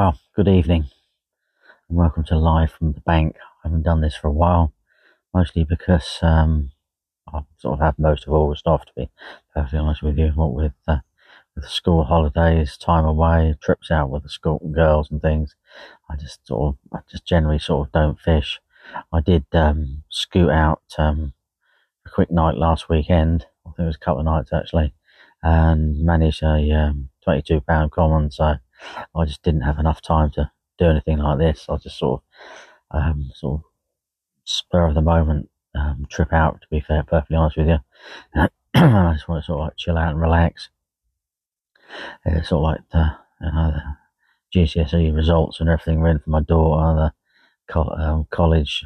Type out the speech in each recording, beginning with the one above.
Well, good evening and welcome to Live from the Bank. I haven't done this for a while, mostly because I've sort of had most of August off, to be perfectly honest with you, what with school holidays, time away, trips out with the school girls and things. I just generally sort of don't fish. I did scoot out a quick night last weekend, I think it was a couple of nights actually, and managed a 22-pound common, so I just didn't have enough time to do anything like this. I just sort of spur of the moment trip out, to be fair, perfectly honest with you. And I just want to sort of like chill out and relax. It's sort of like the GCSE results and everything were in for my daughter, the college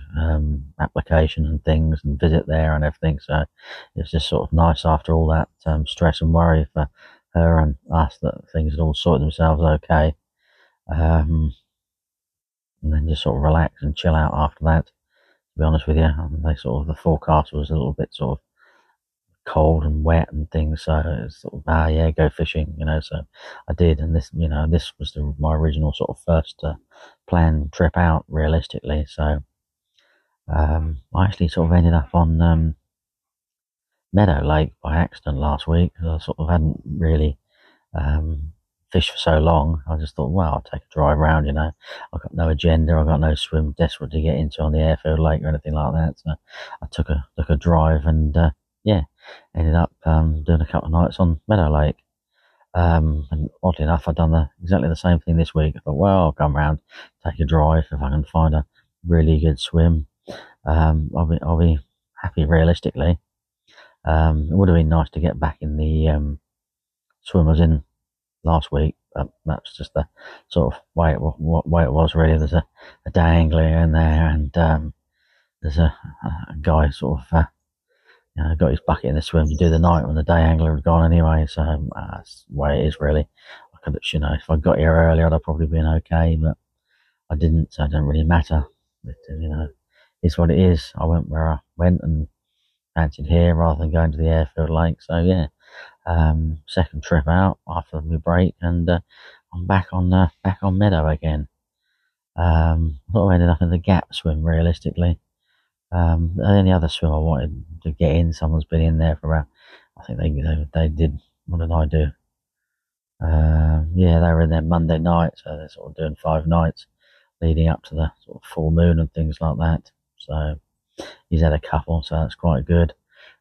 application and things, and visit there and everything. So it's just sort of nice after all that stress and worry for her and us that things had all sorted themselves okay, and then just sort of relax and chill out after that, to be honest with you. And they sort of, the forecast was a little bit sort of cold and wet and things, so it's sort of yeah, go fishing, you know. So I did, and this, you know, this was my original sort of first planned trip out realistically. So I actually sort of ended up on Meadow Lake by accident last week, because I sort of hadn't really fished for so long. I just thought, well, I'll take a drive round, you know. I've got no agenda, I've got no swim desperate to get into on the airfield lake or anything like that. So I took a drive and yeah, ended up doing a couple of nights on Meadow Lake. And oddly enough, I've done exactly the same thing this week. I thought, well, I'll come round, take a drive. If I can find a really good swim, I'll be happy realistically. It would have been nice to get back in the swim I was in last week. That's just the sort of way it was really. There's a day angler in there, and there's a guy sort of you know, got his bucket in the swim to do the night when the day angler had gone anyway. So that's the way it is really. I could, you know, if I got here earlier, I'd have probably been okay, but I didn't, so it doesn't really matter. But, you know, it's what it is. I went where I went and fancied here rather than going to the airfield lake. So yeah, second trip out after my break, and I'm back on Meadow again. I thought I ended up in the Gap swim realistically. The only other swim I wanted to get in, someone's been in there for about, I think they did, what did I do? Yeah, they were in there Monday night, so they're sort of doing 5 nights leading up to the sort of full moon and things like that. So he's had a couple, so that's quite good.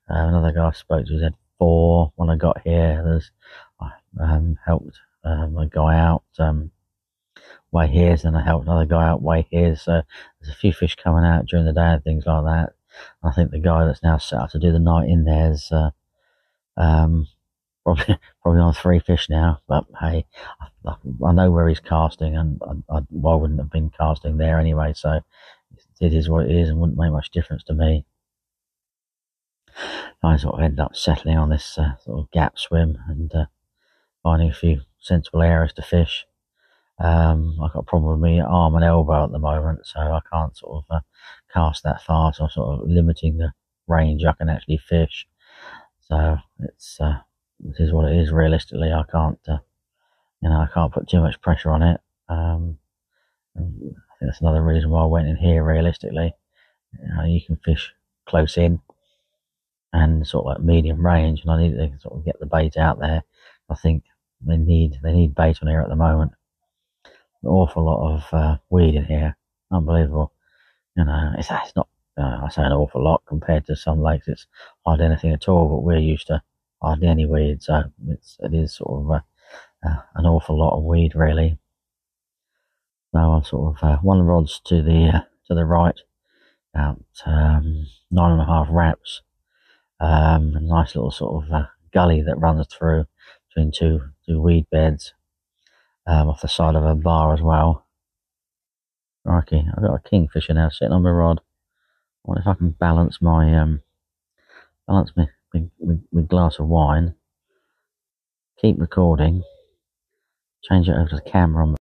Another guy I spoke to has had 4 when I got here. I helped a guy out way here, and I helped another guy out way here. So there's a few fish coming out during the day and things like that. I think the guy that's now set up to do the night in there is probably on 3 fish now. But hey, I know where he's casting, and I wouldn't have been casting there anyway. So it is what it is, and wouldn't make much difference to me. I sort of ended up settling on this sort of Gap swim and finding a few sensible areas to fish. I've got a problem with my arm and elbow at the moment, so I can't sort of cast that far, so I'm sort of limiting the range I can actually fish. So it's this is what it is realistically. I can't you know, I can't put too much pressure on it. And that's another reason why I went in here realistically. You know, you can fish close in and sort of like medium range, and I need to sort of get the bait out there. I think they need bait on here at the moment. An awful lot of weed in here, unbelievable. You know, it's not, I say an awful lot compared to some lakes, it's hardly anything at all, but we're used to hardly any weed, so it is sort of an awful lot of weed really. Now I'm sort of one rod's to the right, about 9.5 wraps, a nice little sort of gully that runs through between two weed beds, off the side of a bar as well. Crikey, I've got a kingfisher now sitting on my rod. I wonder if I can balance my my glass of wine. Keep recording. Change it over to the camera on the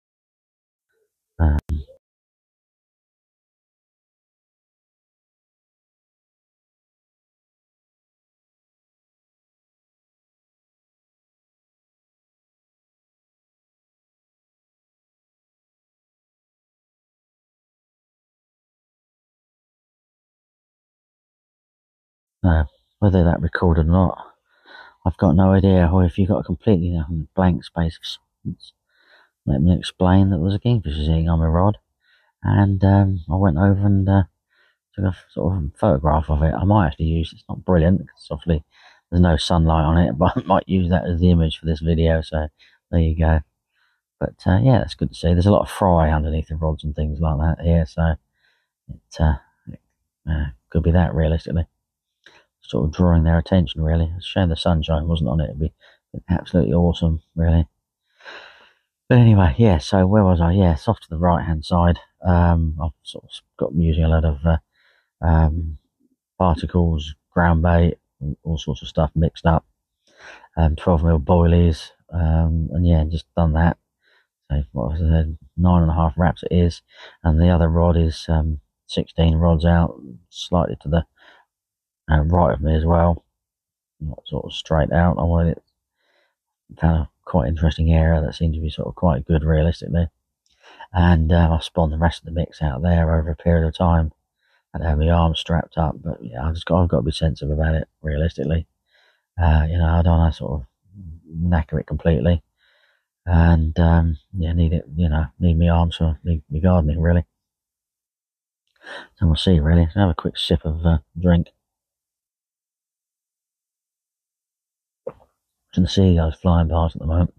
Whether that recorded or not, I've got no idea. Or if you've got a completely blank space of silence, let me explain that there was a kingfisher sitting on my rod, and I went over and took a sort of photograph of it. I might actually use, it's not brilliant because obviously there's no sunlight on it, but I might use that as the image for this video, so there you go. But yeah, that's good to see. There's a lot of fry underneath the rods and things like that here, so it could be that realistically. Sort of drawing their attention, really. It's a shame the sunshine wasn't on it. It'd be absolutely awesome, really. But anyway, yeah, so where was I? Yeah, it's off to the right-hand side. I've sort of got using a lot of particles, ground bait, all sorts of stuff mixed up, 12mm boilies, and yeah, just done that. So what was it? 9.5 wraps it is, and the other rod is 16 rods out, slightly to the right of me as well, not sort of straight out. I wanted it kind of quite interesting area that seemed to be sort of quite good realistically, and I spawned the rest of the mix out there over a period of time. I'd have my arms strapped up, but yeah, I've got to be sensitive about it realistically. You know, I don't want to sort of knacker it completely, and yeah, need it. You know, need my arms for my gardening really. So we'll see really. I'll have a quick sip of drink. And the seagulls flying past at the moment.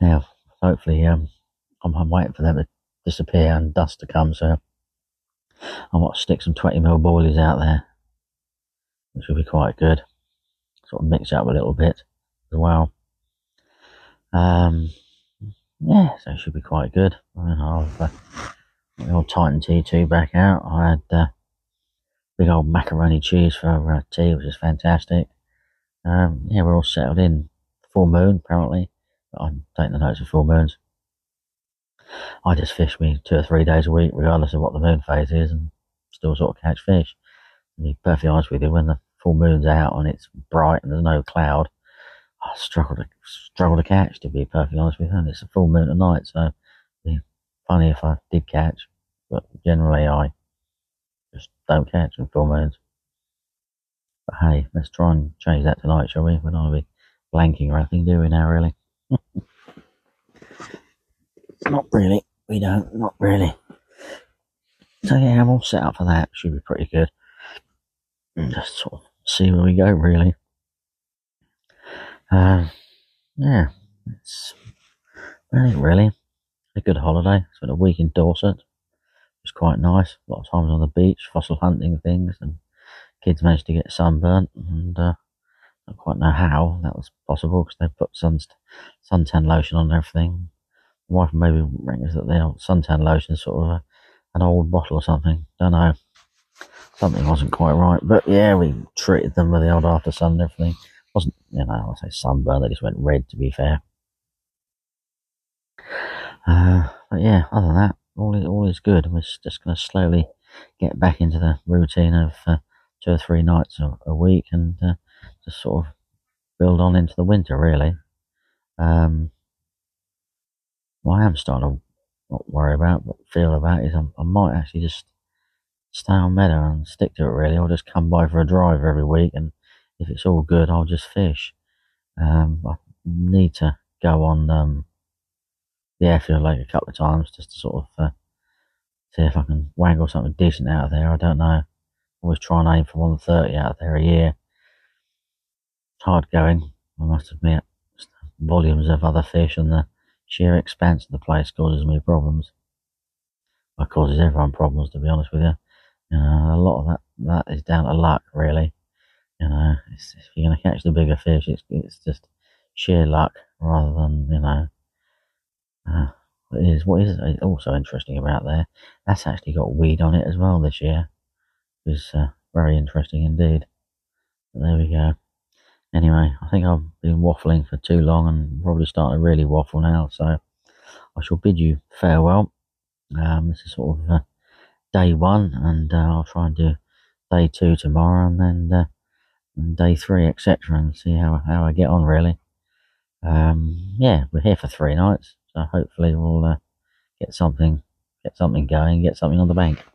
Now, hopefully, I'm waiting for them to disappear and dust to come, so I might stick some 20mm boilies out there, which will be quite good. Sort of mix up a little bit as well. Yeah, so it should be quite good. I'll have the old Titan T2 back out. I had big old macaroni cheese for tea, which is fantastic. Yeah, we're all settled in. Full moon, apparently. But I'm taking the notes of full moons. I just fish me 2 or 3 days a week, regardless of what the moon phase is, and still sort of catch fish. To be perfectly honest with you, when the full moon's out and it's bright and there's no cloud, I struggle to catch, to be perfectly honest with you. And it's a full moon at night, so it'd be funny if I did catch. But generally, I just don't catch on full moons. But hey, let's try and change that tonight, shall we? We don't want to be blanking or anything, do we now, really? Not really. We don't. Not really. So yeah, I'm all set up for that. Should be pretty good. Just sort of see where we go, really. Yeah, it's really a good holiday. Spent a week in Dorset. It was quite nice. A lot of times on the beach, fossil hunting things, and kids managed to get sunburnt, and I don't quite know how that was possible because they put suntan lotion on everything. My wife maybe rang us that the old suntan lotion is sort of an old bottle or something. Don't know. Something wasn't quite right, but yeah, we treated them with the old after sun and everything. Wasn't, you know, I say sunburn, they just went red to be fair. But yeah, other than that, all is good. We're just going to slowly get back into the routine of 2 or 3 nights a week, and just sort of build on into the winter really. What I am starting to not worry about but feel about is I might actually just stay on meadow and stick to it really. I'll just come by for a drive every week, and if it's all good I'll just fish. I need to go on the airfield lake a couple of times just to sort of see if I can wangle something decent out of there. I don't know. Always try and aim for 130 out there a year. It's hard going, I must admit. Volumes of other fish and the sheer expanse of the place causes me problems. Well, causes everyone problems, to be honest with you. You know, a lot of that is down to luck, really. You know, if you're going to catch the bigger fish, it's just sheer luck rather than, you know. What is also interesting about there, that's actually got weed on it as well this year. Was very interesting indeed. But there we go. Anyway, I think I've been waffling for too long and probably starting to really waffle now, so I shall bid you farewell. This is sort of day 1, and I'll try and do day 2 tomorrow, and then day 3, etc., and see how I get on really. Yeah, we're here for 3 nights, so hopefully we'll get something going, get something on the bank.